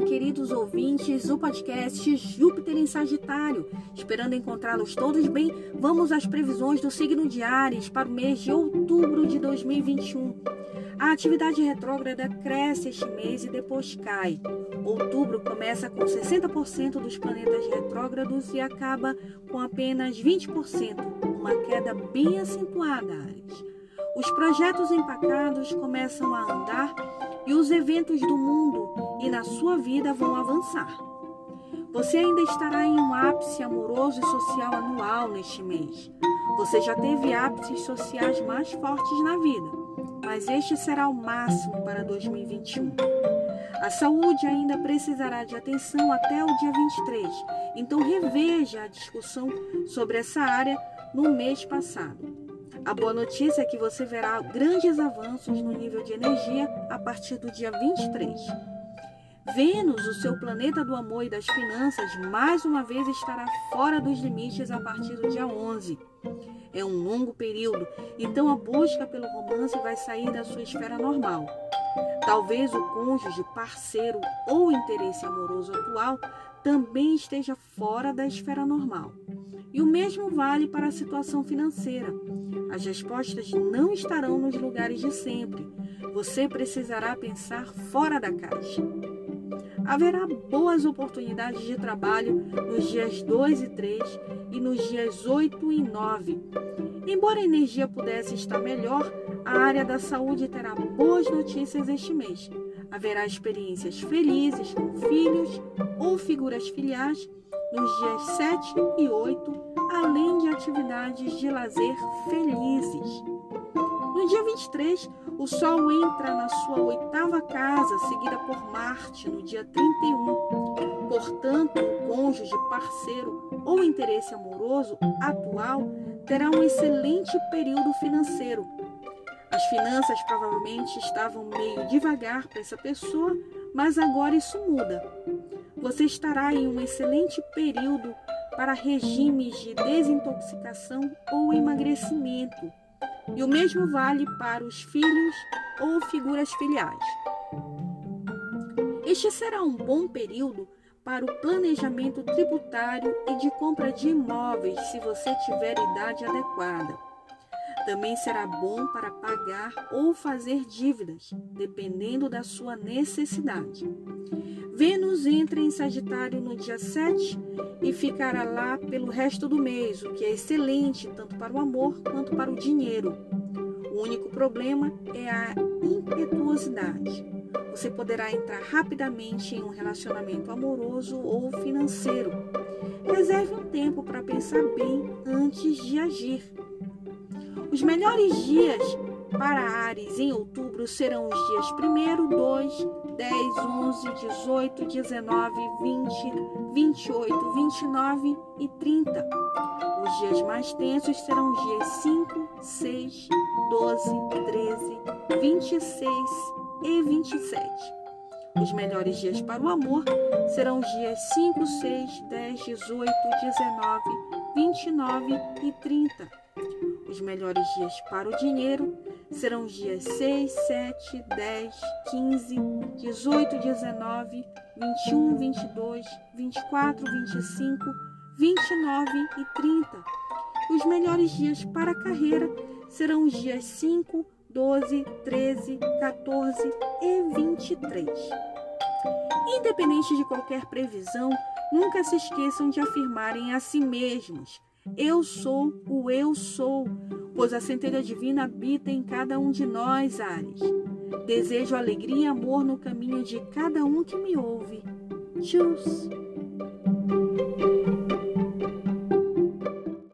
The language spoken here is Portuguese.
Olá, queridos ouvintes do podcast Júpiter em Sagitário. Esperando encontrá-los todos bem, vamos às previsões do signo de Áries para o mês de outubro de 2021. A atividade retrógrada cresce este mês e depois cai. Outubro começa com 60% dos planetas retrógrados e acaba com apenas 20%, uma queda bem acentuada, Áries. Os projetos empacados começam a andar e os eventos do mundo e na sua vida vão avançar. Você ainda estará em um ápice amoroso e social anual neste mês. Você já teve ápices sociais mais fortes na vida, mas este será o máximo para 2021. A saúde ainda precisará de atenção até o dia 23, então reveja a discussão sobre essa área no mês passado. A boa notícia é que você verá grandes avanços no nível de energia a partir do dia 23. Vênus, o seu planeta do amor e das finanças, mais uma vez estará fora dos limites a partir do dia 11. É um longo período, então a busca pelo romance vai sair da sua esfera normal. Talvez o cônjuge, parceiro ou interesse amoroso atual também esteja fora da esfera normal. E o mesmo vale para a situação financeira. As respostas não estarão nos lugares de sempre. Você precisará pensar fora da caixa. Haverá boas oportunidades de trabalho nos dias 2 e 3 e nos dias 8 e 9. Embora a energia pudesse estar melhor, a área da saúde terá boas notícias este mês. Haverá experiências felizes com filhos ou figuras filiais nos dias 7 e 8, além de atividades de lazer felizes. No dia 23, o Sol entra na sua oitava casa, seguida por Marte, no dia 31. Portanto, o cônjuge, parceiro ou interesse amoroso atual terá um excelente período financeiro. As finanças provavelmente estavam meio devagar para essa pessoa, mas agora isso muda. Você estará em um excelente período para regimes de desintoxicação ou emagrecimento. E o mesmo vale para os filhos ou figuras filiais. Este será um bom período para o planejamento tributário e de compra de imóveis, se você tiver idade adequada. Também será bom para pagar ou fazer dívidas, dependendo da sua necessidade. Vênus entra em Sagitário no dia 7 e ficará lá pelo resto do mês, o que é excelente tanto para o amor quanto para o dinheiro. O único problema é a impetuosidade. Você poderá entrar rapidamente em um relacionamento amoroso ou financeiro. Reserve um tempo para pensar bem antes de agir. Os melhores dias para Áries em outubro serão os dias 1º, 2, 10, 11, 18, 19, 20, 28, 29 e 30. Os dias mais tensos serão os dias 5, 6, 12, 13, 26 e 27. Os melhores dias para o amor serão os dias 5, 6, 10, 18, 19, 29 e 30. Os melhores dias para o dinheiro serão os dias 6, 7, 10, 15, 18, 19, 21, 22, 24, 25, 29 e 30. Os melhores dias para a carreira serão os dias 5, 12, 13, 14 e 23. Independente de qualquer previsão, nunca se esqueçam de afirmarem a si mesmos: eu sou o eu sou, pois a centelha divina habita em cada um de nós, Áries. Desejo alegria e amor no caminho de cada um que me ouve. Tchau!